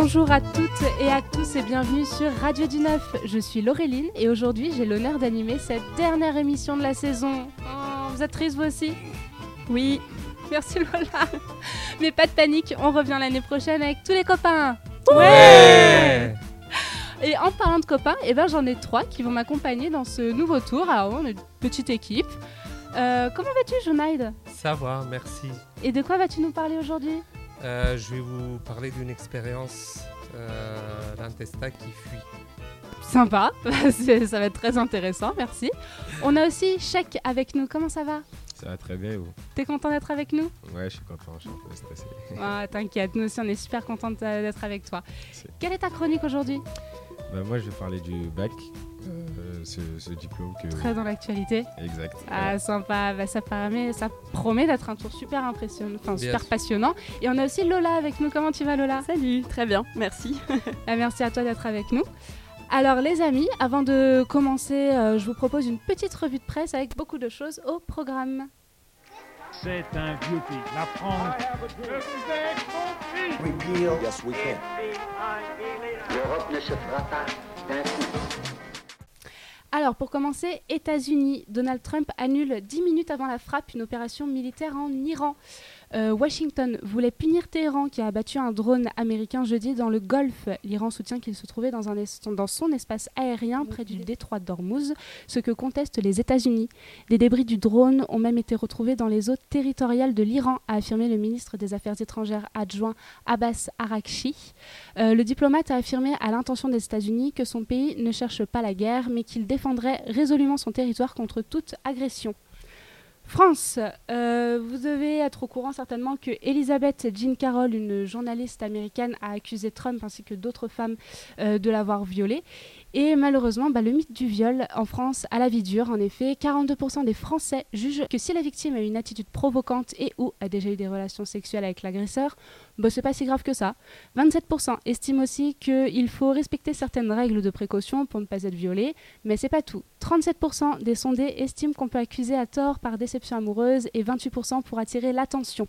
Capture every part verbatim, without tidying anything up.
Bonjour à toutes et à tous et bienvenue sur Radio du Neuf. Je suis Laureline et aujourd'hui j'ai l'honneur d'animer cette dernière émission de la saison. Oh, vous êtes triste vous aussi ? Oui, merci Lola. Mais pas de panique, on revient l'année prochaine avec tous les copains. Ouais. Et en parlant de copains, eh ben, j'en ai trois qui vont m'accompagner dans ce nouveau tour. Alors on est une petite équipe. Euh, comment vas-tu Junaide ? Ça va, merci. Et de quoi vas-tu nous parler aujourd'hui ? Euh, je vais vous parler d'une expérience, euh, l'intestin qui fuit. Sympa, ça va être très intéressant, merci. On a aussi Chek avec nous, comment ça va ? Ça va très bien, vous ? T'es content d'être avec nous ? Ouais, je suis content, je suis un peu stressé. Ah, t'inquiète, nous aussi on est super contents d'être avec toi. Merci. Quelle est ta chronique aujourd'hui ? Bah, moi je vais parler du bac. Euh, ce, ce diplôme que... Très dans l'actualité. Exact. Ah ouais. Sympa, bah, ça, permet, ça promet d'être un tour super impressionnant, enfin super sûr. Passionnant. Et on a aussi Lola avec nous, comment tu vas Lola ? Salut, très bien, merci. Ah, merci à toi d'être avec nous. Alors les amis, avant de commencer, euh, je vous propose une petite revue de presse avec beaucoup de choses au programme. C'est un beauty, la France. Repeal, yes we can. L'Europe ne se fera pas d'un coup. Alors, pour commencer, États-Unis, Donald Trump annule dix minutes avant la frappe une opération militaire en Iran. Euh, Washington voulait punir Téhéran qui a abattu un drone américain jeudi dans le Golfe. L'Iran soutient qu'il se trouvait dans, un es- dans son espace aérien près du détroit d'Ormuz, ce que contestent les États-Unis. Des débris du drone ont même été retrouvés dans les eaux territoriales de l'Iran, a affirmé le ministre des Affaires étrangères adjoint Abbas Araghchi. Euh, le diplomate a affirmé à l'intention des États-Unis que son pays ne cherche pas la guerre, mais qu'il défendrait résolument son territoire contre toute agression. France, euh, vous devez être au courant certainement que Elizabeth Jean Carroll, une journaliste américaine, a accusé Trump ainsi que d'autres femmes euh, de l'avoir violée. Et malheureusement, bah, le mythe du viol en France a la vie dure. En effet, quarante-deux pour cent des Français jugent que si la victime a une attitude provocante et ou a déjà eu des relations sexuelles avec l'agresseur, bah, c'est pas si grave que ça. vingt-sept pour cent estiment aussi qu'il faut respecter certaines règles de précaution pour ne pas être violé, mais c'est pas tout. trente-sept pour cent des sondés estiment qu'on peut accuser à tort par déception amoureuse et vingt-huit pour cent pour attirer l'attention.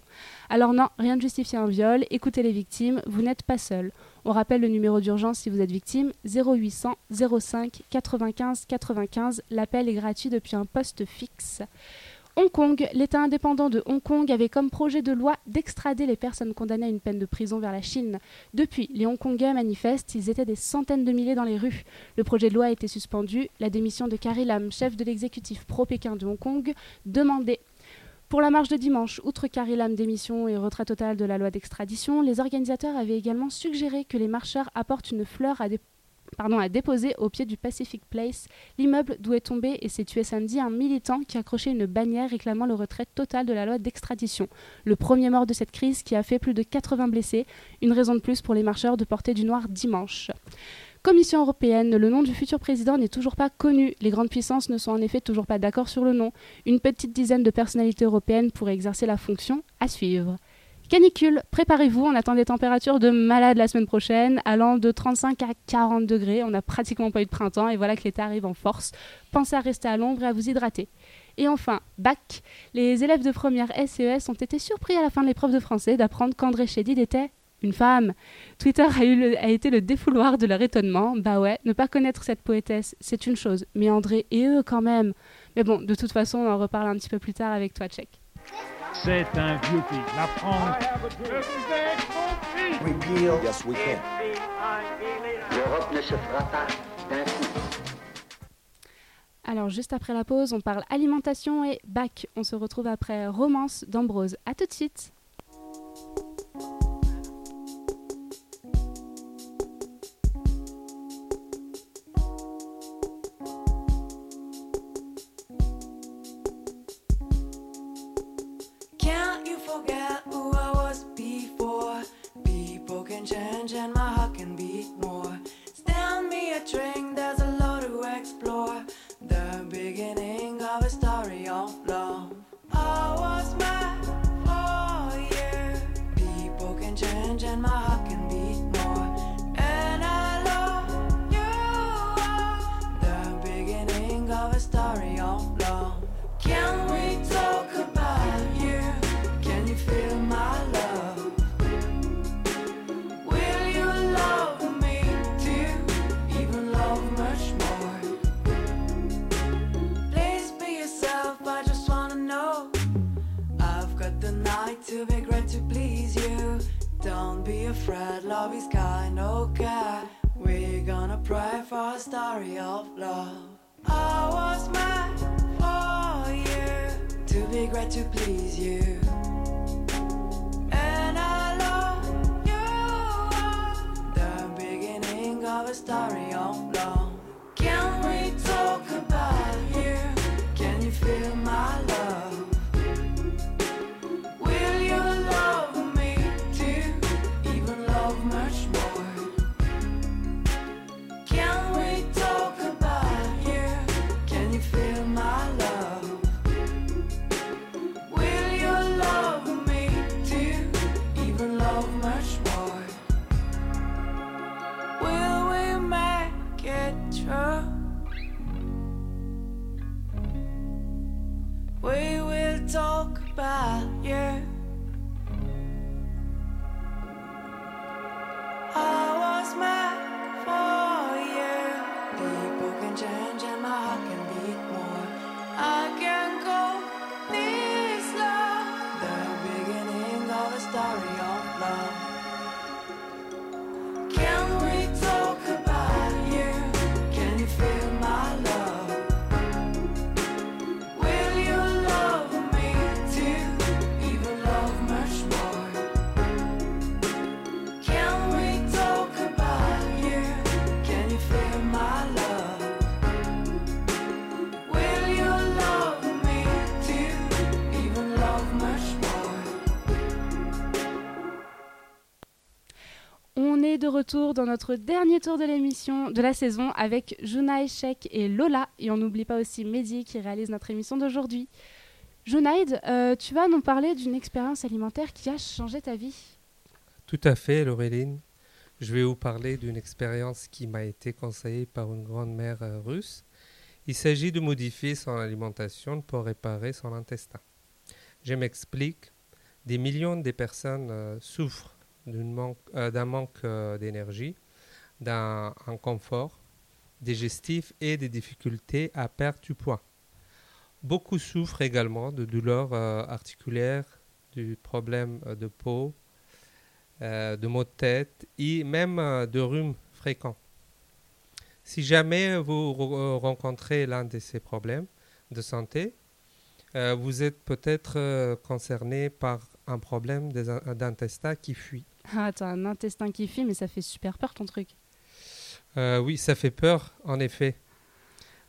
Alors non, rien ne justifie un viol, écoutez les victimes, vous n'êtes pas seul. On rappelle le numéro d'urgence si vous êtes victime, zéro huit cents zéro cinq quatre-vingt-quinze quatre-vingt-quinze, l'appel est gratuit depuis un poste fixe. Hong Kong, l'État indépendant de Hong Kong avait comme projet de loi d'extrader les personnes condamnées à une peine de prison vers la Chine. Depuis, les Hongkongais manifestent, ils étaient des centaines de milliers dans les rues. Le projet de loi a été suspendu, la démission de Carrie Lam, chef de l'exécutif pro-Pékin de Hong Kong, demandée. Pour la marche de dimanche, outre Carrie Lam, démission et retrait total de la loi d'extradition, les organisateurs avaient également suggéré que les marcheurs apportent une fleur à des Pardon, à déposer au pied du Pacific Place, l'immeuble d'où est tombé et s'est tué samedi un militant qui accrochait une bannière réclamant le retrait total de la loi d'extradition. Le premier mort de cette crise qui a fait plus de quatre-vingts blessés, une raison de plus pour les marcheurs de porter du noir dimanche. Commission européenne, le nom du futur président n'est toujours pas connu. Les grandes puissances ne sont en effet toujours pas d'accord sur le nom. Une petite dizaine de personnalités européennes pourraient exercer la fonction, à suivre. Canicule, préparez-vous, on attend des températures de malade la semaine prochaine, allant de trente-cinq à quarante degrés, on n'a pratiquement pas eu de printemps et voilà que l'été arrive en force. Pensez à rester à l'ombre et à vous hydrater. Et enfin, bac, les élèves de première S E S ont été surpris à la fin de l'épreuve de français d'apprendre qu'André Chédid était une femme. Twitter a, eu le, a été le défouloir de leur étonnement. Bah ouais, ne pas connaître cette poétesse, c'est une chose, mais André et eux quand même. Mais bon, de toute façon, on en reparle un petit peu plus tard avec toi, Chek. C'est un beauty, la France. Repeal, yes we can. L'Europe ne se fera pas d'un coup. Alors juste après la pause, on parle alimentation et bac. On se retrouve après Romance d'Ambrose. À tout de suite. Will you love to beg, right to please you. Don't be afraid, love is kind, okay. We're gonna pray for a story of love. I was made for you, to be great to please you. And I love you, the beginning of a story of love. Can we talk about you? Can you feel my love? Will you love me too? Even love much more. Can we talk about you? Can you feel my love? Will you love me too? Even love much more. Will we make it true? We will talk about you. I was made for you. People can change and my heart can beat more. I can call this love the beginning of a story of love. Can we talk about you? Can you feel my love? Will you love me too? Even love much more. Can we talk about you? Can you feel my love? Will you love me too? Even love much more. On est de retour dans notre dernier tour de l'émission de la saison avec Junaide, Chek et Lola. Et on n'oublie pas aussi Mehdi qui réalise notre émission d'aujourd'hui. Junaide, euh, tu vas nous parler d'une expérience alimentaire qui a changé ta vie. Tout à fait, Laureline. Je vais vous parler d'une expérience qui m'a été conseillée par une grand-mère euh, russe. Il s'agit de modifier son alimentation pour réparer son intestin. Je m'explique. Des millions de personnes euh, souffrent d'une manque- euh, d'un manque euh, d'énergie, d'un inconfort digestif et des difficultés à perdre du poids. Beaucoup souffrent également de douleurs euh, articulaires, du problème euh, de peau, euh, de maux de tête et même euh, de rhumes fréquents. Si jamais vous re- rencontrez l'un de ces problèmes de santé, euh, vous êtes peut-être euh, concerné par un problème des in- d'intestin qui fuit. Ah, t'as un intestin qui fuit, mais ça fait super peur ton truc. Euh, oui, ça fait peur, en effet.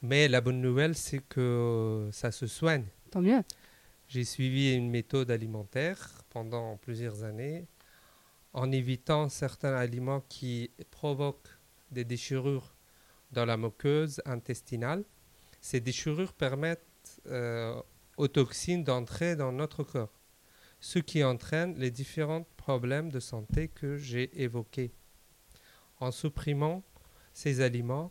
Mais la bonne nouvelle, c'est que ça se soigne. Tant mieux. J'ai suivi une méthode alimentaire pendant plusieurs années en évitant certains aliments qui provoquent des déchirures dans la muqueuse intestinale. Ces déchirures permettent euh, aux toxines d'entrer dans notre corps, ce qui entraîne les différents problèmes de santé que j'ai évoqués. En supprimant ces aliments,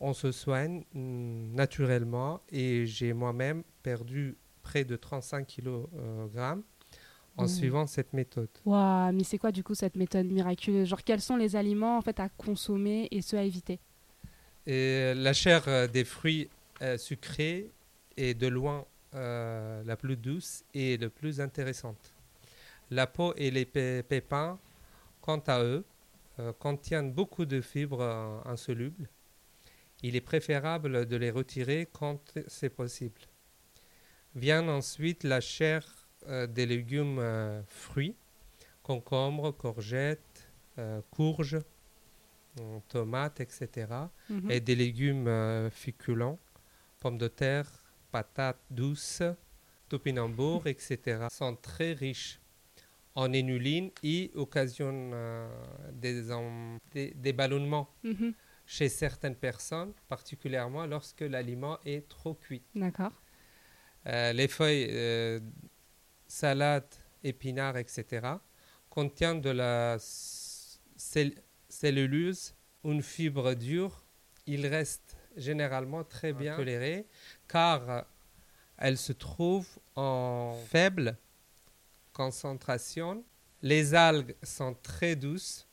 on se soigne mm, naturellement et j'ai moi-même perdu près de trente-cinq kilogrammes euh, en mmh. suivant cette méthode. Waouh, mais c'est quoi du coup cette méthode miraculeuse ? Genre quels sont les aliments en fait à consommer et ceux à éviter ? Et la chair euh, des fruits euh, sucrés est de loin Euh, la plus douce et la plus intéressante. La peau et les pé- pépins, quant à eux, euh, contiennent beaucoup de fibres euh, insolubles. Il est préférable de les retirer quand c'est possible. Vient ensuite la chair euh, des légumes euh, fruits, concombres, courgettes, euh, courges, euh, tomates, et cetera. Mm-hmm. Et des légumes euh, féculents, pommes de terre, patates douces, topinambours, et cetera sont très riches en énuline et occasionnent euh, des, en, des, des ballonnements mm-hmm. chez certaines personnes, particulièrement lorsque l'aliment est trop cuit. D'accord. Euh, les feuilles, euh, salades, épinards, et cetera contiennent de la cell- cellulose, une fibre dure. Il reste généralement très bien tolérée, car elle se trouve en faible concentration. Les algues sont très douces.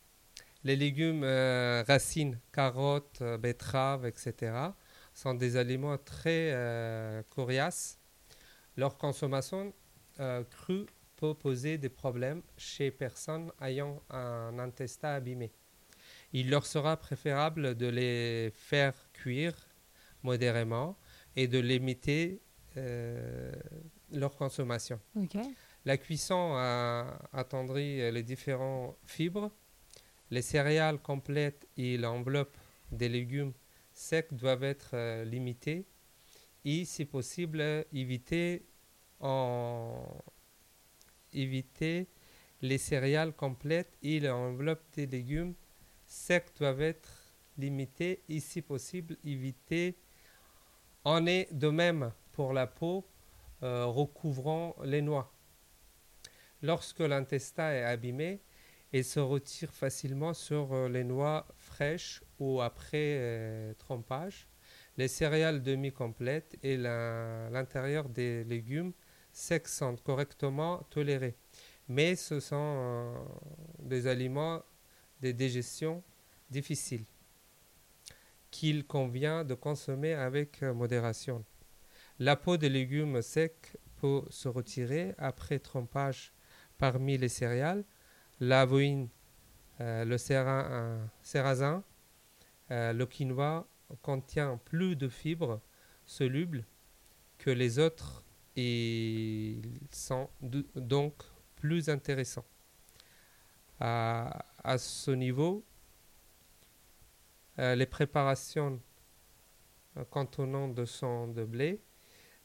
Les légumes euh, racines, carottes, euh, betteraves, et cetera sont des aliments très euh, coriaces. Leur consommation euh, crue peut poser des problèmes chez personnes ayant un intestin abîmé. Il leur sera préférable de les faire cuire modérément et de limiter euh, leur consommation. Okay. La cuisson a attendri les différentes fibres. Les céréales complètes et l'enveloppe des légumes secs doivent être euh, limitées et, si possible, éviter, en... éviter les céréales complètes et l'enveloppe des légumes secs doivent être limitées et, si possible, éviter. On est de même pour la peau euh, recouvrant les noix. Lorsque l'intestin est abîmé, il se retire facilement sur les noix fraîches ou après euh, trempage, les céréales demi-complètes et la, l'intérieur des légumes secs sont correctement tolérés. Mais ce sont euh, des aliments de digestion difficile qu'il convient de consommer avec euh, modération. La peau des légumes secs peut se retirer après trempage parmi les céréales, l'avoine, euh, le séra, euh, sarrasin, euh, le quinoa contient plus de fibres solubles que les autres et ils sont d- donc plus intéressants. Euh, à ce niveau, euh, les préparations euh, contenant de sang de blé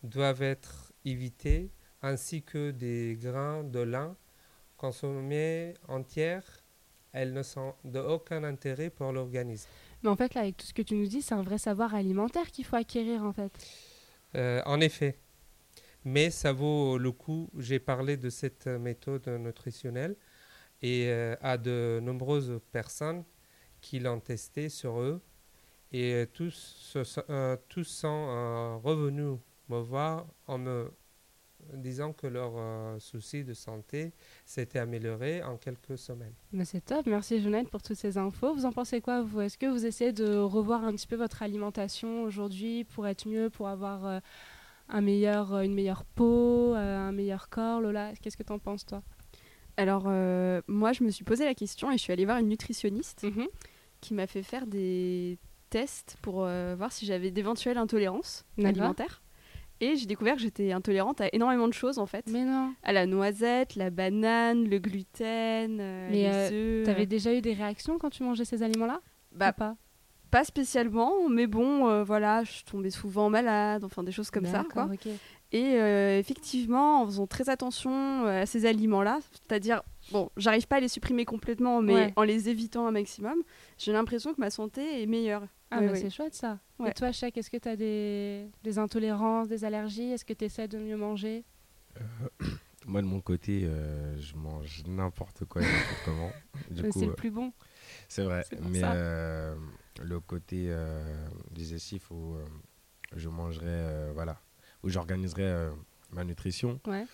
doivent être évitées, ainsi que des grains de lin consommées entières. Elles ne sont d'aucun intérêt pour l'organisme. Mais en fait, là, avec tout ce que tu nous dis, c'est un vrai savoir alimentaire qu'il faut acquérir, en fait. Euh, en effet. Mais ça vaut le coup. J'ai parlé de cette méthode nutritionnelle et euh, à de nombreuses personnes qui l'ont testée sur eux. Et euh, tous, euh, tous sont euh, revenus me voir en me disant que leurs euh, soucis de santé s'étaient améliorés en quelques semaines. Mais c'est top, merci Junaide pour toutes ces infos. Vous en pensez quoi, vous ? Est-ce que vous essayez de revoir un petit peu votre alimentation aujourd'hui pour être mieux, pour avoir euh, un meilleur, une meilleure peau, euh, un meilleur corps, Lola ? Qu'est-ce que t'en penses, toi ? Alors, euh, moi, je me suis posé la question et je suis allée voir une nutritionniste mm-hmm. qui m'a fait faire des tests pour euh, voir si j'avais d'éventuelles intolérances D'accord. alimentaires. Et j'ai découvert que j'étais intolérante à énormément de choses, en fait. Mais non. À la noisette, la banane, le gluten, euh, les euh, œufs. T'avais déjà eu des réactions quand tu mangeais ces aliments-là ? Bah, pas. Pas spécialement, mais bon, euh, voilà, je tombais souvent malade, enfin des choses comme D'accord, ça, quoi. Okay. Et euh, effectivement, en faisant très attention à ces aliments-là, c'est-à-dire, bon, j'arrive pas à les supprimer complètement, mais ouais. en les évitant un maximum, j'ai l'impression que ma santé est meilleure. Ah oui, bah oui. C'est chouette ça. Ouais. Et toi, Chek, est-ce que tu as des... des intolérances, des allergies ? Est-ce que tu essaies de mieux manger ? euh, Moi, de mon côté, euh, je mange n'importe quoi, n'importe comment. Du coup, c'est le plus bon. C'est vrai, c'est mais euh, le côté euh, digestif où euh, je mangerai, euh, voilà, où j'organiserai euh, ma nutrition, ouais.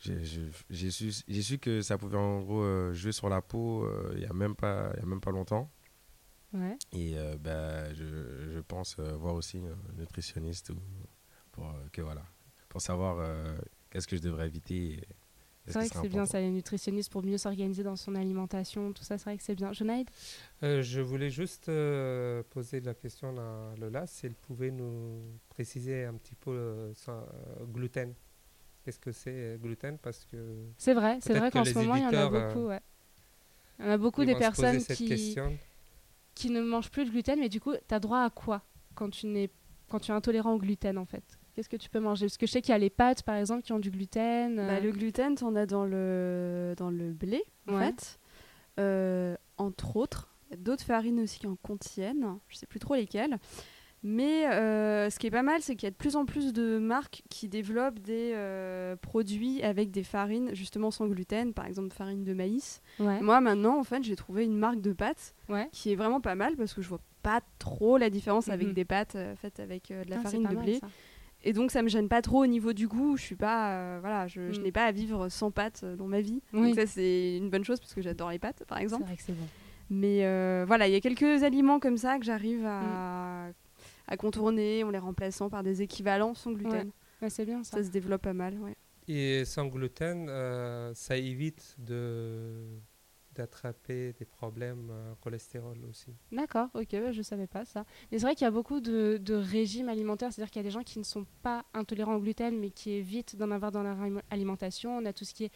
j'ai, j'ai, j'ai, su, j'ai su que ça pouvait en gros euh, jouer sur la peau il euh, n'y a, a même pas longtemps. Ouais. Et euh, bah, je, je pense euh, voir aussi un nutritionniste pour, euh, que, voilà, pour savoir euh, qu'est-ce que je devrais éviter. C'est vrai que, que c'est important. Bien ça, les nutritionnistes, pour mieux s'organiser dans son alimentation, tout ça, c'est vrai que c'est bien. Junaide euh, Je voulais juste euh, poser la question à Lola, si elle pouvait nous préciser un petit peu le euh, gluten. Qu'est-ce que c'est gluten parce que C'est vrai, c'est vrai qu'en ce moment, il y en a beaucoup. Ouais. Il y en a beaucoup des personnes qui... Question. qui ne mangent plus de gluten, mais du coup, tu as droit à quoi quand tu, n'es, quand tu es intolérant au gluten, en fait ? Qu'est-ce que tu peux manger ? Parce que je sais qu'il y a les pâtes, par exemple, qui ont du gluten. Euh... Bah, le gluten, tu en as dans le, dans le blé, ouais. en fait. Euh, entre autres, il y a d'autres farines aussi qui en contiennent. Je ne sais plus trop lesquelles. Mais euh, ce qui est pas mal, c'est qu'il y a de plus en plus de marques qui développent des euh, produits avec des farines justement sans gluten, par exemple farine de maïs. Ouais. Moi maintenant, en fait, j'ai trouvé une marque de pâtes ouais. qui est vraiment pas mal parce que je vois pas trop la différence mm-hmm. avec des pâtes euh, faites avec euh, de la ah, farine de mal, blé. Ça. Et donc ça me gêne pas trop au niveau du goût. Je suis pas, euh, voilà, je, mm. je n'ai pas à vivre sans pâtes dans ma vie. Oui. Donc ça c'est une bonne chose parce que j'adore les pâtes, par exemple. C'est vrai que c'est bon. Mais euh, voilà, il y a quelques aliments comme ça que j'arrive à mm. à contourner en les remplaçant par des équivalents sans gluten. Ouais. Ouais, c'est bien ça. Ça se développe pas mal, ouais. Et sans gluten, euh, ça évite de, d'attraper des problèmes euh, cholestérol aussi. D'accord, ok, bah, je ne savais pas ça. Mais c'est vrai qu'il y a beaucoup de, de régimes alimentaires, c'est-à-dire qu'il y a des gens qui ne sont pas intolérants au gluten, mais qui évitent d'en avoir dans leur alimentation. On a tout ce qui est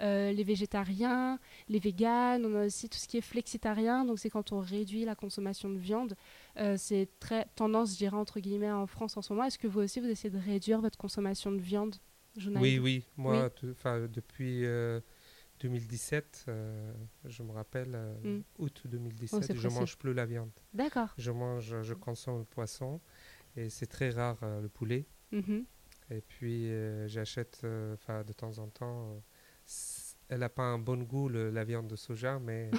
euh, les végétariens, les véganes, on a aussi tout ce qui est flexitarien, donc c'est quand on réduit la consommation de viande. Euh, c'est très tendance, je dirais, entre guillemets, en France en ce moment. Est-ce que vous aussi, vous essayez de réduire votre consommation de viande ? Junaide. Oui, oui. Moi, oui. T- depuis euh, deux mille dix-sept, euh, je me rappelle, euh, mm. août deux mille dix-sept, oh, je ne mange plus la viande. D'accord. Je mange, je consomme le poisson et c'est très rare euh, le poulet. Mm-hmm. Et puis, euh, j'achète euh, de temps en temps. Euh, elle n'a pas un bon goût, le, la viande de soja, mais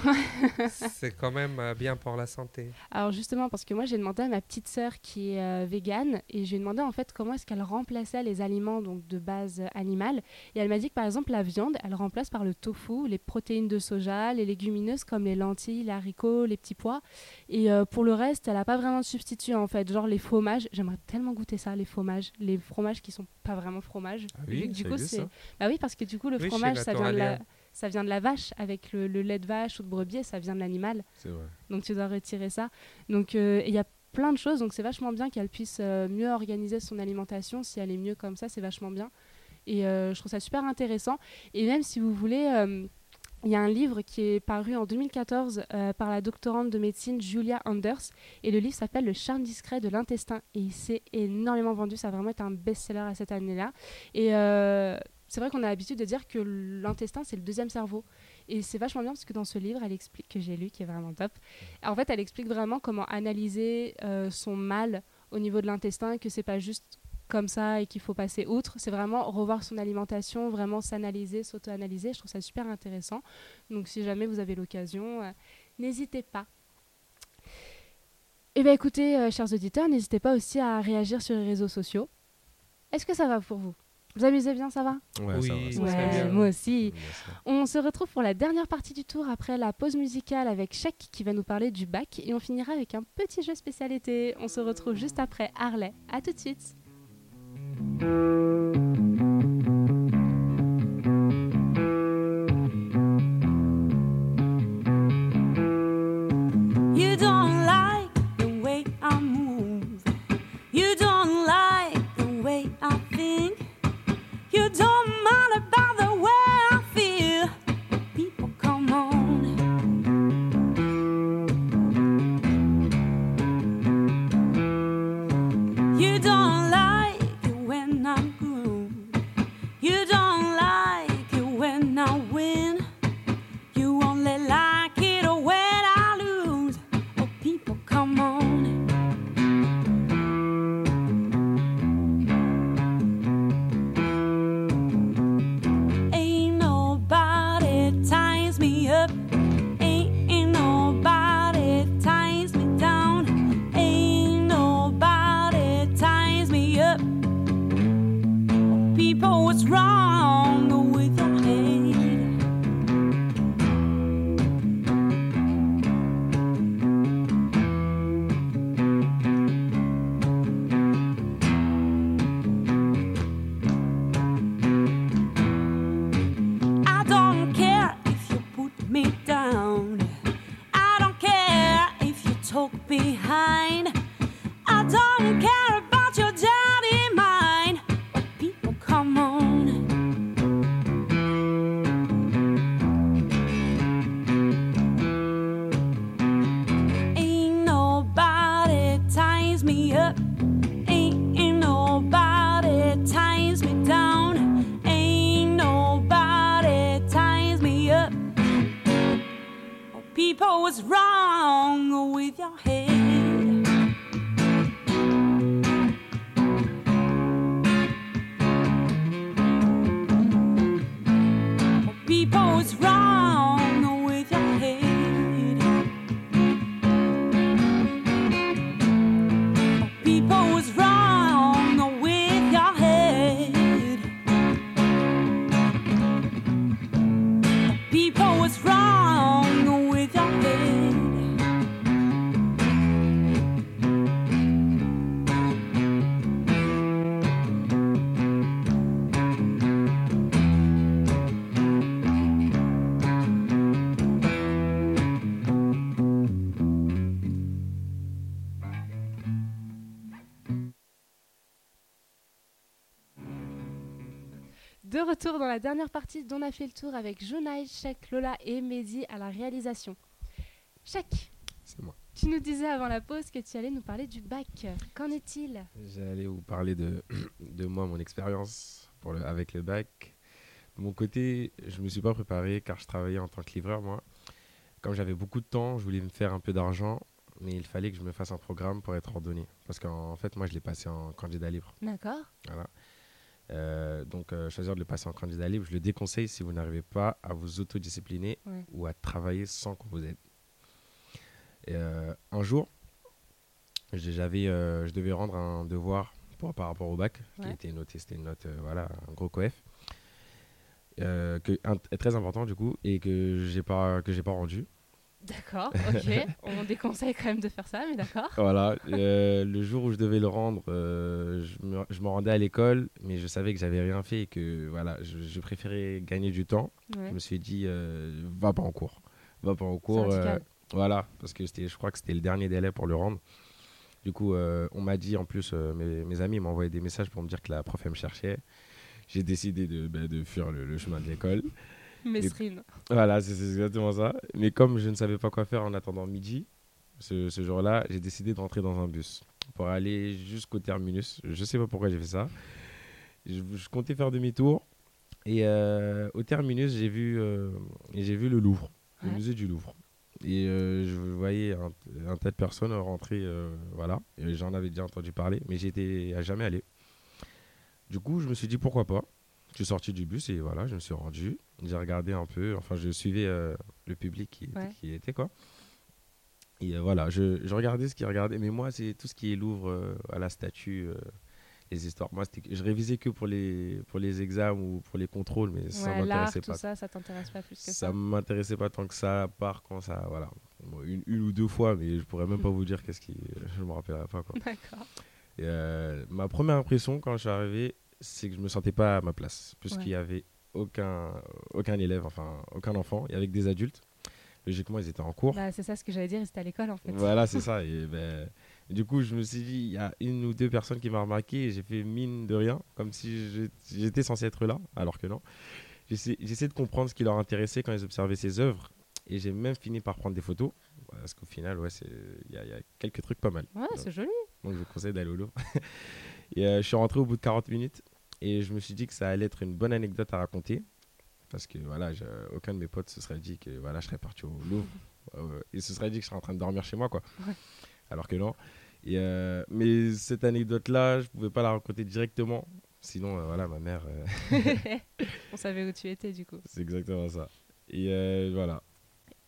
c'est quand même euh, bien pour la santé. Alors justement, parce que moi, j'ai demandé à ma petite sœur qui est euh, végane, et je lui ai demandé en fait comment est-ce qu'elle remplaçait les aliments donc, de base euh, animale. Et elle m'a dit que par exemple, la viande, elle remplace par le tofu, les protéines de soja, les légumineuses comme les lentilles, les haricots, les petits pois. Et euh, pour le reste, elle n'a pas vraiment de substitut en fait, genre les fromages. J'aimerais tellement goûter ça, les fromages. Les fromages qui ne sont pas vraiment fromages. Ah oui, du coup, c'est... Bah oui, parce que du coup, le oui, fromage, ça vient de la... Ça vient de la vache, avec le, le lait de vache ou de brebis, ça vient de l'animal. C'est vrai. Donc tu dois retirer ça. Donc il euh, y a plein de choses, donc c'est vachement bien qu'elle puisse euh, mieux organiser son alimentation. Si elle est mieux comme ça, c'est vachement bien. Et euh, je trouve ça super intéressant. Et même si vous voulez, euh, il y a un livre qui est paru en deux mille quatorze euh, par la doctorante de médecine Giulia Enders. Et le livre s'appelle « Le charme discret de l'intestin ». Et il s'est énormément vendu. Ça a vraiment été un best-seller à cette année-là. Et... Euh, C'est vrai qu'on a l'habitude de dire que l'intestin, c'est le deuxième cerveau. Et c'est vachement bien parce que dans ce livre, elle explique, que j'ai lu, qui est vraiment top. En fait, elle explique vraiment comment analyser euh, son mal au niveau de l'intestin, que c'est pas juste comme ça et qu'il faut passer outre. C'est vraiment revoir son alimentation, vraiment s'analyser, s'auto-analyser. Je trouve ça super intéressant. Donc, si jamais vous avez l'occasion, euh, n'hésitez pas. Eh bien, écoutez, euh, chers auditeurs, n'hésitez pas aussi à réagir sur les réseaux sociaux. Est-ce que ça va pour vous ? Vous amusez bien, ça va ? Ouais, oui, ça va, ça ouais, va bien. Moi aussi. On se retrouve pour la dernière partie du tour après la pause musicale avec Chek qui va nous parler du bac et on finira avec un petit jeu spécialité. On se retrouve juste après Harley. À tout de suite. You don't like the way I move. You don't like the way I think. You don't mind about the way I feel. People, come on. You don't like it when I groove. You don't like it when I win. You only like it when I lose. Oh, people, come on. De retour dans la dernière partie dont on a fait le tour avec Junaide, Chek, Lola et Mehdi à la réalisation. Chek, c'est moi. Tu nous disais avant la pause que tu allais nous parler du bac. Qu'en est-il ? J'allais vous parler de, de moi, mon expérience pour le, avec le bac. De mon côté, je ne me suis pas préparé car je travaillais en tant que livreur, moi. Comme j'avais beaucoup de temps, je voulais me faire un peu d'argent, mais il fallait que je me fasse un programme pour être ordonné. Parce qu'en fait, moi, je l'ai passé en candidat libre. D'accord. Voilà. Euh, donc, euh, choisir de le passer en candidat libre, je le déconseille si vous n'arrivez pas à vous autodiscipliner ouais. ou à travailler sans qu'on vous aide. Et, euh, un jour, j'avais, euh, je devais rendre un devoir pour, par rapport au bac, ouais. qui était noté, c'était une note, euh, voilà, un gros coef, euh, que, un, très important du coup, et que j'ai pas, que j'ai pas rendu. D'accord, ok. On déconseille quand même de faire ça, mais d'accord. Voilà, euh, le jour où je devais le rendre, euh, je, me, je m'en rendais à l'école, mais je savais que j'avais rien fait et que voilà, je, je préférais gagner du temps. Ouais. Je me suis dit, euh, va pas en cours, va pas en cours. Euh, voilà, parce que c'était, je crois que c'était le dernier délai pour le rendre. Du coup, euh, on m'a dit, en plus, euh, mes, mes amis m'envoyaient des messages pour me dire que la prof, elle me cherchait. J'ai décidé de, bah, de fuir le, le chemin de l'école. Mesrine. Voilà, c'est, c'est exactement ça. Mais comme je ne savais pas quoi faire en attendant midi, ce, ce jour-là, j'ai décidé de rentrer dans un bus pour aller jusqu'au terminus. Je ne sais pas pourquoi j'ai fait ça. Je, je comptais faire demi-tour. Et euh, au terminus, j'ai vu, euh, j'ai vu le Louvre, ouais. le musée du Louvre. Et euh, je voyais un, un tas de personnes rentrer. Euh, voilà. Et j'en avais déjà entendu parler, mais j'étais à jamais allé. Du coup, je me suis dit pourquoi pas. Je suis sorti du bus et voilà, je me suis rendu. J'ai regardé un peu, enfin, je suivais euh, le public qui, ouais. qui était, quoi. Et euh, voilà, je, je regardais ce qu'il regardait. Mais moi, c'est tout ce qui est Louvre, euh, à la statue, euh, les histoires. Moi, c'était, je révisais que pour les, pour les examens ou pour les contrôles, mais ouais, ça ne m'intéressait pas. Tout ça, ça ne t'intéresse pas plus que ça. Ça ne m'intéressait pas tant que ça, à part quand ça, voilà. Bon, une, une ou deux fois, mais je ne pourrais même pas vous dire qu'est-ce qui... Je ne me rappellerai pas, quoi. D'accord. Et, euh, ma première impression, quand je suis arrivé, c'est que je me sentais pas à ma place, puisqu'il y avait aucun aucun élève, enfin aucun enfant, et avec des adultes. Logiquement, ils étaient en cours. Bah, c'est ça ce que j'allais dire, ils étaient à l'école en fait. Voilà, c'est ça. Et ben, du coup, je me suis dit, il y a une ou deux personnes qui m'ont remarqué et j'ai fait mine de rien, comme si je, j'étais censé être là, alors que non. J'essaie, j'essaie de comprendre ce qui leur intéressait quand ils observaient ces œuvres, et j'ai même fini par prendre des photos, parce qu'au final, ouais, c'est il y, y a quelques trucs pas mal. Ouais, donc, c'est joli. Donc, je vous conseille d'aller au Louvre. Et euh, je suis rentré au bout de quarante minutes et je me suis dit que ça allait être une bonne anecdote à raconter parce que voilà, j'ai, aucun de mes potes se serait dit que voilà, je serais parti au Louvre euh, et se serait dit que je serais en train de dormir chez moi, quoi. Ouais. Alors que non. Et, euh, mais cette anecdote-là, je pouvais pas la raconter directement, sinon euh, voilà, ma mère. Euh... On savait où tu étais du coup. C'est exactement ça. Et euh, voilà.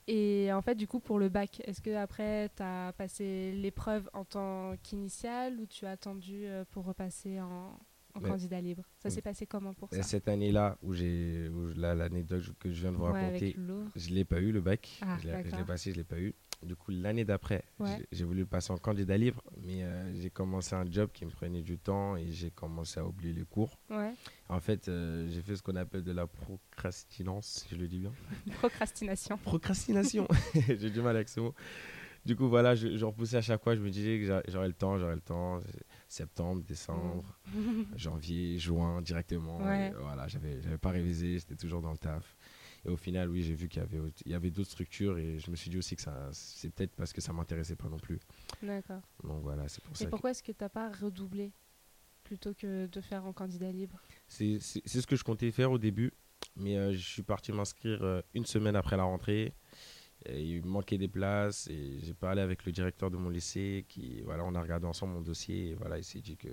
Et en fait, du coup, pour le bac, est-ce que après tu as passé l'épreuve en tant qu'initiale ou tu as attendu pour repasser en, en candidat libre ? Ça s'est passé comment pour ça ? Cette année-là, où j'ai, où là, l'anecdote que je viens de vous raconter, ouais, je ne l'ai pas eu, le bac. Ah, je, l'ai, je l'ai passé, je ne l'ai pas eu. Du coup, l'année d'après, ouais. j'ai, j'ai voulu passer en candidat libre, mais euh, j'ai commencé un job qui me prenait du temps et j'ai commencé à oublier les cours. Ouais. En fait, euh, j'ai fait ce qu'on appelle de la procrastinance, si je le dis bien. Procrastination. Procrastination. J'ai du mal avec ce mot. Du coup, voilà, je, je repoussais à chaque fois. Je me disais que j'a, j'aurais le temps, j'aurais le temps. Septembre, décembre, janvier, juin, directement. Ouais. Voilà, j'avais, j'avais pas révisé, j'étais toujours dans le taf. Et au final, oui, j'ai vu qu'il y avait, il y avait d'autres structures et je me suis dit aussi que ça, c'est peut-être parce que ça ne m'intéressait pas non plus. D'accord. Donc voilà, c'est pour et ça. Et pourquoi que... est-ce que tu n'as pas redoublé plutôt que de faire en candidat libre ? c'est, c'est, c'est ce que je comptais faire au début, mais euh, je suis parti m'inscrire euh, une semaine après la rentrée. Et il manquait des places et j'ai parlé avec le directeur de mon lycée. Qui, voilà, on a regardé ensemble mon dossier et voilà, il s'est dit que...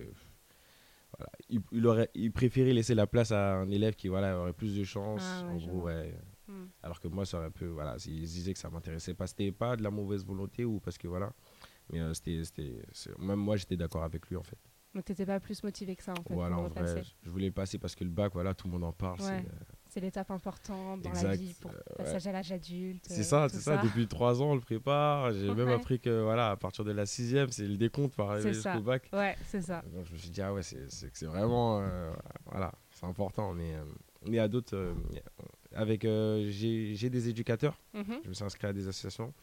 Voilà. Il, il, aurait, il préférait laisser la place à un élève qui voilà, aurait plus de chance, ah, ouais, en gros, ouais. mm. alors que moi, ça aurait pu, voilà, ils disaient que ça ne m'intéressait pas. Ce n'était pas de la mauvaise volonté, ou parce que voilà, mais euh, c'était, c'était, même moi, j'étais d'accord avec lui, en fait. Donc, tu n'étais pas plus motivé que ça, en fait, voilà, pour en vrai, je voulais passer parce que le bac, voilà, tout le monde en parle. Ouais. C'est, euh... c'est l'étape importante dans exact. La vie, pour le passage ouais. à l'âge adulte. C'est ça, c'est ça. ça. Depuis trois ans, on le prépare. J'ai ouais. même appris que, voilà, à partir de la sixième, c'est le décompte pour arriver jusqu'au bac. Ouais, c'est ça. Donc, je me suis dit, ah ouais, c'est, c'est, c'est vraiment, euh, voilà, c'est important. Mais, euh, mais à d'autres, euh, avec, euh, j'ai, j'ai des éducateurs. Mm-hmm. Je me suis inscrit à des associations.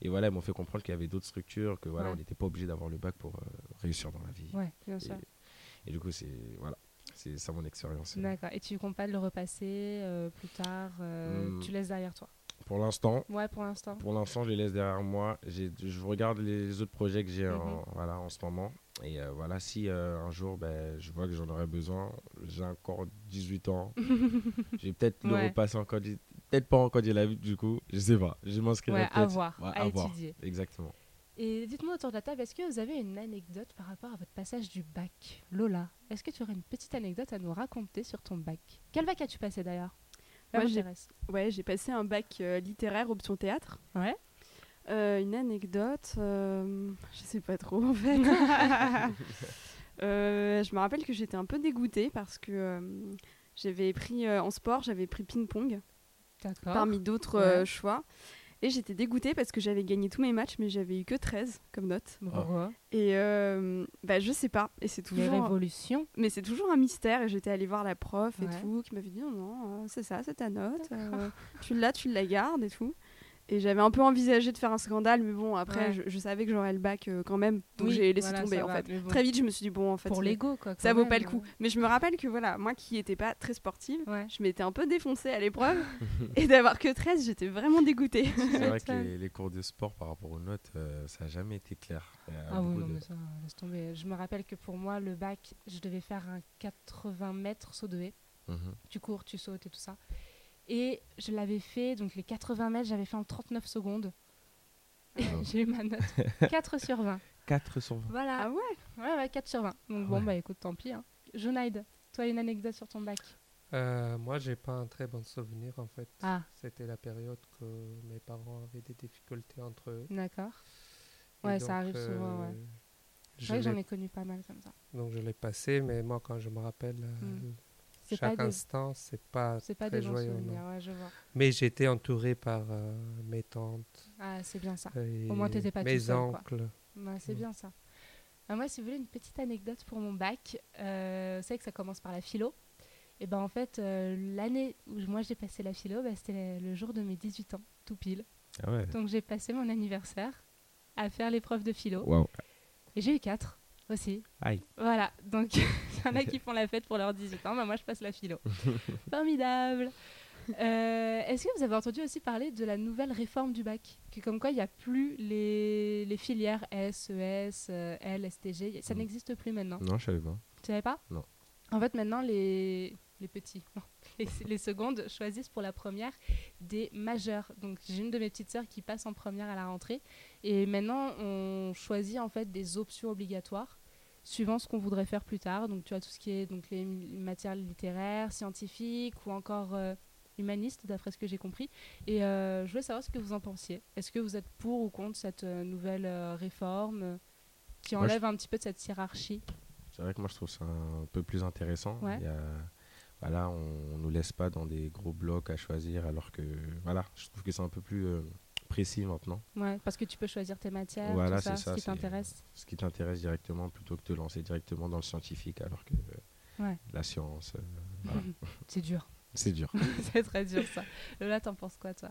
Et voilà, ils m'ont fait comprendre qu'il y avait d'autres structures, que voilà, ouais. on n'était pas obligé d'avoir le bac pour euh, réussir dans la vie. Ouais, bien et, sûr. Et du coup, c'est, voilà. C'est ça mon expérience. D'accord. Et tu comptes pas de le repasser euh, plus tard euh, mmh. Tu laisses derrière toi? Pour l'instant. Ouais, pour l'instant. Pour l'instant, je les laisse derrière moi. J'ai, je regarde les autres projets que j'ai mmh. en, voilà, en ce moment. Et euh, voilà, si euh, un jour, ben, je vois que j'en aurais besoin, j'ai encore dix-huit ans. Je vais peut-être ouais. le repasser encore, peut-être pas encore de la vie du coup. Je sais pas. Je m'inscrirai ouais, peut-être. À voir, ouais, à, à étudier. Voir. Exactement. Et dites-moi autour de la table, est-ce que vous avez une anecdote par rapport à votre passage du bac? Lola, est-ce que tu aurais une petite anecdote à nous raconter sur ton bac? Quel bac as-tu passé d'ailleurs? Là, moi, j'ai... Ouais, j'ai passé un bac euh, littéraire option théâtre. Ouais. Euh, une anecdote, euh, je sais pas trop en fait. euh, je me rappelle que j'étais un peu dégoûtée parce que euh, j'avais pris euh, en sport, j'avais pris ping-pong. D'accord. Parmi d'autres euh, ouais. choix. Et j'étais dégoûtée parce que j'avais gagné tous mes matchs, mais j'avais eu que treize comme note. Pourquoi ? Et euh, bah, je sais pas. Et c'est toujours... Les révolutions. Mais c'est toujours un mystère. Et j'étais allée voir la prof ouais. et tout, qui m'avait dit oh, « Non, c'est ça, c'est ta note. Euh, tu l'as, tu la gardes et tout. » Et j'avais un peu envisagé de faire un scandale, mais bon, après, ouais. je, je savais que j'aurais le bac euh, quand même. Donc oui, j'ai laissé voilà, tomber, en va, fait. Bon. Très vite, je me suis dit « Bon, en fait... » Pour l'ego, quoi. Ça vaut même, pas le coup. Ouais. Mais je me rappelle que, voilà, moi qui n'étais pas très sportive, ouais. je m'étais un peu défoncée à l'épreuve. Et d'avoir que treize, j'étais vraiment dégoûtée. C'est vrai que les, les cours de sport, par rapport aux notes, euh, ça n'a jamais été clair. Ah oui, non, de... mais ça, laisse tomber. Je me rappelle que pour moi, le bac, je devais faire un quatre-vingts mètres saut de haie. Mm-hmm. Tu cours, tu sautes et tout ça. Et je l'avais fait, donc les quatre-vingts mètres, j'avais fait en trente-neuf secondes. Oh. J'ai eu ma note quatre sur vingt. quatre sur vingt. Voilà. Ah ouais, ouais, ouais, quatre sur vingt. Donc ah bon, ouais. bah écoute, tant pis. Hein. Junaide, toi, une anecdote sur ton bac? euh, Moi, j'ai pas un très bon souvenir, en fait. Ah. C'était la période que mes parents avaient des difficultés entre eux. D'accord. Et ouais, donc, ça arrive euh, souvent, ouais. C'est vrai que j'en ai connu pas mal comme ça. Donc je l'ai passé, mais moi, quand je me rappelle... Mm. Euh, C'est Chaque instant, des... c'est pas c'est pas très des joyeux. Ouais, je vois. Mais j'étais entourée par euh, mes tantes. Ah, c'est bien ça. Au moins, t'étais pas tout seul, quoi. Mes oncles. Bah, c'est mmh. bien ça. Ah, moi, si vous voulez une petite anecdote pour mon bac, euh, vous savez que ça commence par la philo. Et ben, en fait, euh, l'année où moi j'ai passé la philo, bah, c'était le jour de mes dix-huit ans, tout pile. Ah ouais. Donc j'ai passé mon anniversaire à faire l'épreuve de philo. Wow. Et j'ai eu quatre. Aussi. Aïe. Voilà, donc il y en a qui font la fête pour leurs dix-huit ans, bah moi je passe la philo. Formidable. euh, Est-ce que vous avez entendu aussi parler de la nouvelle réforme du bac? Que comme quoi il n'y a plus les, les filières S, E S, L, S T G, ça mmh. n'existe plus maintenant. Non, je savais pas. Tu savais pas? Non. En fait maintenant les, les petits, les, les secondes choisissent pour la première des majeurs. Donc j'ai une de mes petites sœurs qui passe en première à la rentrée et maintenant on choisit en fait des options obligatoires suivant ce qu'on voudrait faire plus tard. Donc tu as tout ce qui est donc les matières littéraires, scientifiques ou encore euh, humanistes, d'après ce que j'ai compris. Et euh, je voulais savoir ce que vous en pensiez. Est-ce que vous êtes pour ou contre cette euh, nouvelle euh, réforme euh, qui enlève moi, je... un petit peu de cette hiérarchie? C'est vrai que moi je trouve ça un peu plus intéressant. Ouais. Il y a... voilà, on, on nous laisse pas dans des gros blocs à choisir, alors que voilà, je trouve que c'est un peu plus euh, précis maintenant. Ouais, parce que tu peux choisir tes matières, voilà, tout ça, c'est ça, ce qui c'est t'intéresse. Ce qui t'intéresse directement, plutôt que de te lancer directement dans le scientifique, alors que euh, ouais. la science... Euh, voilà. C'est dur. C'est dur. C'est très dur, ça. Lola, t'en penses quoi, toi?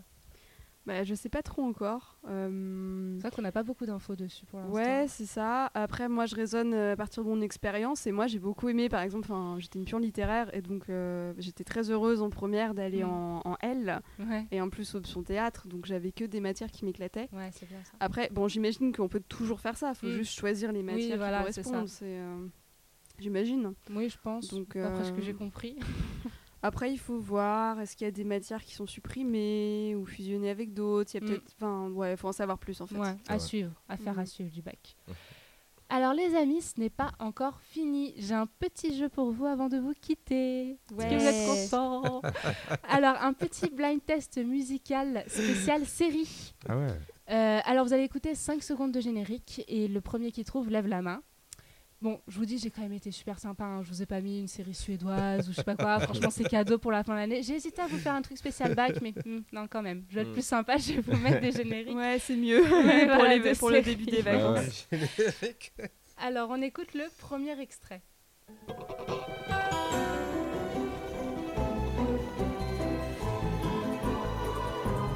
Bah, je sais pas trop encore. Euh... C'est vrai qu'on n'a pas beaucoup d'infos dessus pour l'instant. Ouais, c'est ça. Après, moi, je raisonne à partir de mon expérience. Et moi, j'ai beaucoup aimé, par exemple, j'étais une pure littéraire. Et donc, euh, j'étais très heureuse en première d'aller mmh. en, en L. Ouais. Et en plus, option théâtre. Donc, j'avais que des matières qui m'éclataient. Ouais, c'est bien ça. Après, bon, j'imagine qu'on peut toujours faire ça. Il faut mmh. juste choisir les matières oui, qui voilà, correspondent. C'est c'est, euh, j'imagine. Oui, je pense. Donc, euh... Après ce que j'ai compris. Après, il faut voir, est-ce qu'il y a des matières qui sont supprimées ou fusionnées avec d'autres? Il y a peut-être, enfin, mm. ouais, faut en savoir plus en fait. Ouais, à ouais. suivre, à faire mm. à suivre du bac. Alors les amis, ce n'est pas encore fini. J'ai un petit jeu pour vous avant de vous quitter. Ouais. Est-ce que vous êtes contents? Alors, un petit blind test musical spécial série. Ah ouais. Euh, alors, vous allez écouter cinq secondes de générique et le premier qui trouve lève la main. Bon, je vous dis, j'ai quand même été super sympa. Hein. Je vous ai pas mis une série suédoise ou je sais pas quoi. Franchement, c'est cadeau pour la fin de l'année. J'ai hésité à vous faire un truc spécial bac, mais mm, non, quand même. Je vais être plus sympa, je vais vous mettre des génériques. Ouais, c'est mieux ouais, pour, les, pour le début des vacances. Ah ouais. Alors, on écoute le premier extrait. Bah,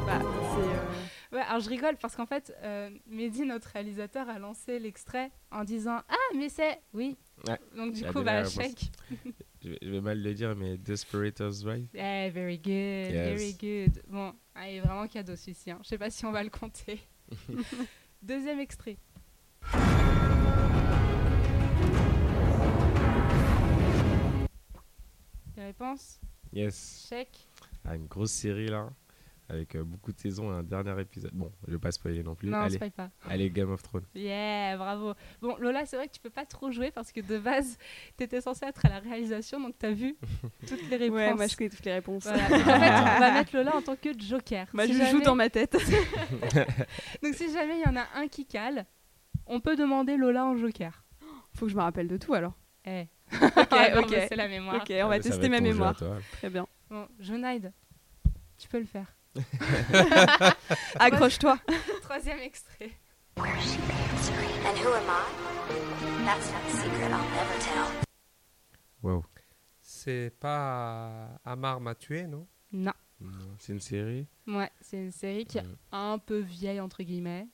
c'est... Euh... Ouais, alors je rigole parce qu'en fait, euh, Mehdi, notre réalisateur, a lancé l'extrait en disant « Ah, mais c'est... Oui !» ouais. Donc du coup, bah, Chek. je vais mal le dire, mais Desperate Housewives. Yeah, very good, yes. very good. Bon, allez, vraiment cadeau celui-ci. Hein. Je sais pas si on va le compter. Deuxième extrait. Les réponses ? Yes. Chek. Ah, une grosse série là, avec euh, beaucoup de saisons et un dernier épisode. Bon, je vais pas spoiler non plus. Non, allez, spoil pas. Allez, Game of Thrones. Yeah, bravo. Bon, Lola, c'est vrai que tu peux pas trop jouer parce que de base, t'étais censée être à la réalisation, donc t'as vu toutes les réponses. Ouais, moi je connais toutes les réponses. Voilà. Donc, en fait, on va mettre Lola en tant que joker. Bah, si je jamais... joue dans ma tête. Donc si jamais il y en a un qui cale, on peut demander Lola en joker. Faut que je me rappelle de tout alors. Eh. Hey. Ok, ah, ok. C'est la mémoire. Ok, on ah, va tester ma mémoire. Très bien. Bon, Junaide, tu peux le faire. Accroche-toi. Troisième extrait. Wow. C'est pas Ammar m'a tué, non? Non. C'est une série? Ouais, c'est une série qui est un peu vieille, entre guillemets.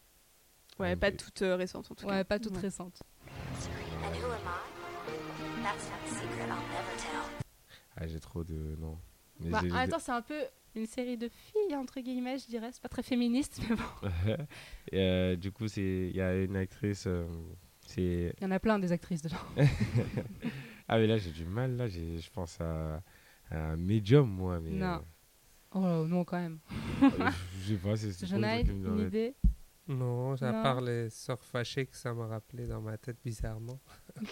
Ouais, pas toute euh, récente, en tout cas. Ouais, pas toute ouais. récente. Ah, j'ai trop de... Non. Mais bah, j'ai... Attends, c'est un peu une série de filles, entre guillemets, je dirais. C'est pas très féministe, mais bon. Et euh, du coup, il y a une actrice... Euh, c'est... Il y en a plein, des actrices, dedans. Ah, mais là, j'ai du mal. Là, j'ai, je pense à, à un médium, moi. Mais non. Euh... Oh, non, quand même. Je sais pas. C'est, c'est Junaide, une idée? Non, à non. part les sœurs fâchées que ça m'a rappelé dans ma tête bizarrement.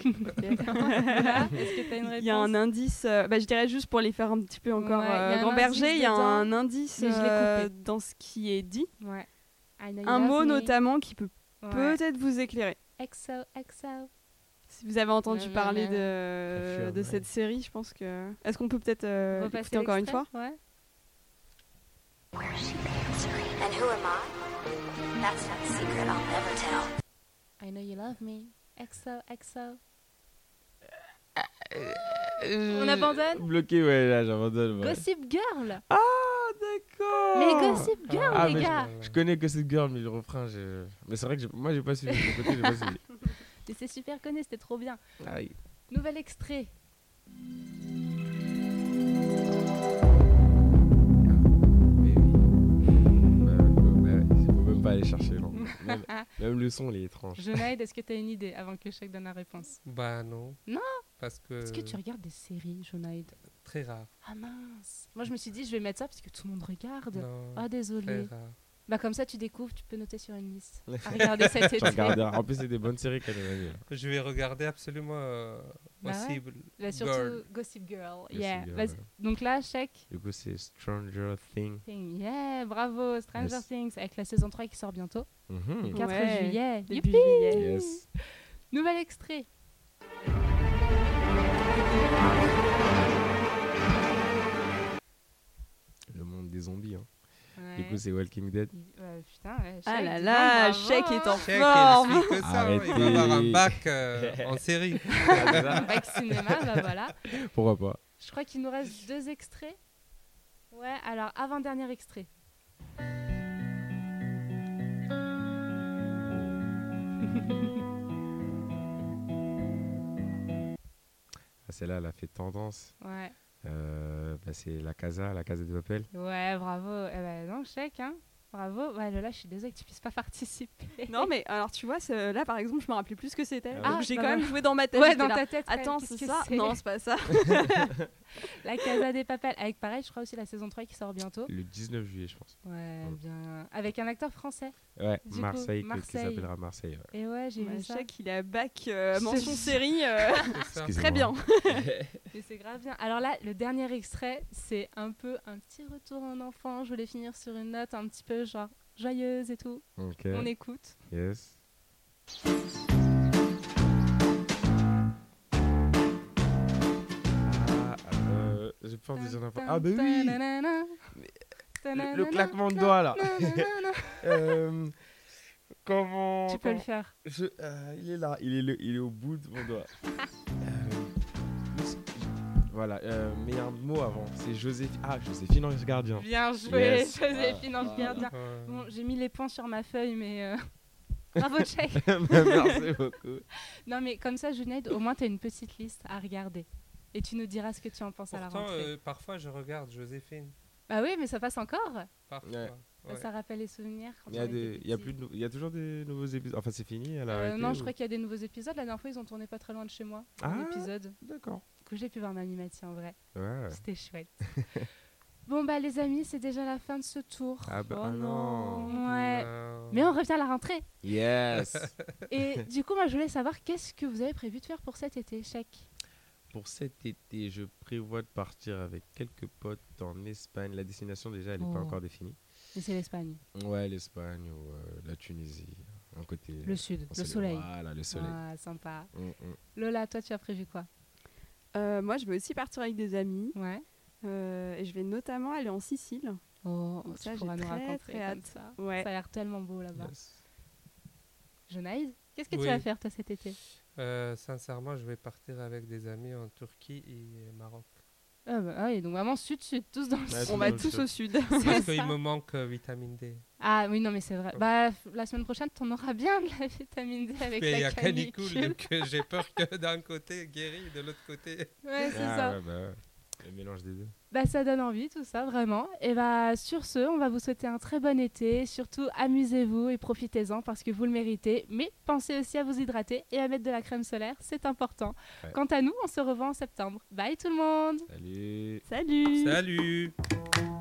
Là, est-ce que t'as une réponse ? Il y a un indice, euh, bah, je dirais juste pour les faire un petit peu encore ouais, euh, grand berger, il y a un indice euh, dans ce qui est dit. Ouais. Un mot me... notamment qui peut ouais. peut-être vous éclairer. X O, X O. Si vous avez entendu ouais, parler ouais. de, de cette série, je pense que... Est-ce qu'on peut peut-être euh, l'écouter encore une fois ? Ouais. And who am I? That's not a secret I'll never tell. I know you love me. X O, X O. On abandonne? Bloqué, ouais, là, j'abandonne. Ouais. Gossip Girl! Ah, d'accord! Mais Gossip Girl, ah, les gars! Je, je connais Gossip Girl, mais le refrain, j'ai... Mais c'est vrai que j'ai, moi, j'ai pas suivi. De côté, j'ai pas suivi. Mais c'est super connu, c'était trop bien. Aïe. Nouvel extrait. Pas aller chercher, non. Même, même le son, il est étrange. Junaide, est-ce que tu as une idée avant que Chek donne la réponse? Bah non. Non. Parce que... Est-ce que tu regardes des séries, Junaide? Très rare. Ah mince. Moi, je me suis dit, je vais mettre ça parce que tout le monde regarde. Non, ah, désolé. Très rare. Bah comme ça, tu découvres, tu peux noter sur une liste. À regarder cet été. En plus, c'est des bonnes séries qu'elle a vues. Je vais regarder absolument euh, bah Gossip ouais. Girl. Surtout Gossip Girl. Gossip yeah. Girl. Vas- donc là, Chek. Du coup, c'est Stranger Things. Thing. Yeah, bravo, Stranger yes. Things. Avec la saison trois qui sort bientôt. Mm-hmm. quatre ouais. juillet. Début juillet. Yes. Nouvel extrait. Le monde des zombies, hein. Ouais. Du coup, c'est Walking Dead. Euh, putain, ouais, ah là là, Chek est en Chek forme. Chek est que ça, ouais, il va avoir un bac euh, en série. Un bac cinéma, bah voilà. Pourquoi pas? Je crois qu'il nous reste deux extraits. Ouais, alors avant-dernier extrait. Ah, celle-là, elle a fait tendance. Ouais. Euh, bah c'est La Casa, La Casa de Papel. Ouais, bravo. Eh ben non, Chek, hein. Bravo. Ouais, Lola, je suis désolée que tu puisses pas participer. Non, mais alors tu vois, ce, là par exemple, je me rappelais plus ce que c'était. Ah, donc, j'ai bah quand même joué dans ma tête. Ouais, dans là. Ta tête. Attends, c'est ça c'est... Non, c'est pas ça. La Casa de Papel. Avec pareil, je crois aussi la saison trois qui sort bientôt. Le dix-neuf juillet, je pense. Ouais, donc. Bien. Avec un acteur français. Ouais, du Marseille, coup, Marseille. Qui s'appellera Marseille. Ouais. Et ouais, j'ai ouais, vu ça. Chek, il a bac euh, mention série. Euh... Très bien. Mais c'est grave bien. Alors là, le dernier extrait, c'est un peu un petit retour en enfant. Je voulais finir sur une note un petit peu genre joyeuse et tout. Okay. On écoute. Yes. Ah, euh, j'ai peur de dire n'importe quoi. Ah, bah oui! Le, le claquement de doigts, là. euh, comment... Tu peux comment... le faire. Je, euh, il est là. Il est, le, il est au bout de mon doigt. euh, voilà. Euh, mais il y a un mot avant. C'est Joséphine. Ah, Joséphine Ange Gardien. Bien joué, yes. Joséphine Ange Gardien. Bon, j'ai mis les points sur ma feuille, mais... Euh... Bravo, Chek. Merci beaucoup. Non, mais comme ça, Junaide, au moins, tu as une petite liste à regarder. Et tu nous diras ce que tu en penses. Pourtant, à la rentrée. Euh, parfois, je regarde Joséphine. Bah oui, mais ça passe encore. Parfois. Ouais. Ouais. Ça rappelle les souvenirs. Il y a des, il y a plus, de, il y a toujours des nouveaux épisodes. Enfin, c'est fini. Elle a euh, arrêté, non, ou... je crois qu'il y a des nouveaux épisodes. La dernière fois, ils ont tourné pas très loin de chez moi. Ah, un épisode. D'accord. Du coup, j'ai pu voir Mamie Mathieu en vrai. Ouais. C'était chouette. Bon bah les amis, c'est déjà la fin de ce tour. Ah bah oh non. non Ouais. Non. Mais on revient à la rentrée. Yes. Et du coup, moi je voulais savoir qu'est-ce que vous avez prévu de faire pour cet été, Chek ? Pour cet été, je prévois de partir avec quelques potes en Espagne. La destination déjà, elle n'est oh. pas encore définie. Mais c'est l'Espagne. Ouais, l'Espagne ou euh, la Tunisie, un côté. Le sud, le soleil. Voilà, le soleil. Ah, sympa. Mm, mm. Lola, toi tu as prévu quoi ? euh, Moi, je veux aussi partir avec des amis. Ouais. Euh, et je vais notamment aller en Sicile. Oh, donc ça, j'ai nous très, raconter très hâte. Ça. Ouais. Ça a l'air tellement beau là-bas. Yes. Junaide, qu'est-ce que oui. tu vas faire toi cet été ? euh, Sincèrement, je vais partir avec des amis en Turquie et Maroc. Ah bah oui, donc vraiment sud-sud, tous dans le bah, sud. On va tous sud. au sud. Parce qu'il me manque euh, vitamine D. Ah oui, non mais c'est vrai. Oh. Bah, la semaine prochaine, t'en auras bien de la vitamine D avec mais la canicule. Il y a canicule, donc j'ai peur que d'un côté guéri, de l'autre côté... Ouais, c'est ah, ça. Ouais, bah. Le mélange des deux. Bah, ça donne envie, tout ça, vraiment. Et bah, sur ce, on va vous souhaiter un très bon été. Surtout, amusez-vous et profitez-en parce que vous le méritez. Mais pensez aussi à vous hydrater et à mettre de la crème solaire, c'est important. Ouais. Quant à nous, on se revoit en septembre. Bye tout le monde. Salut. Salut. Salut.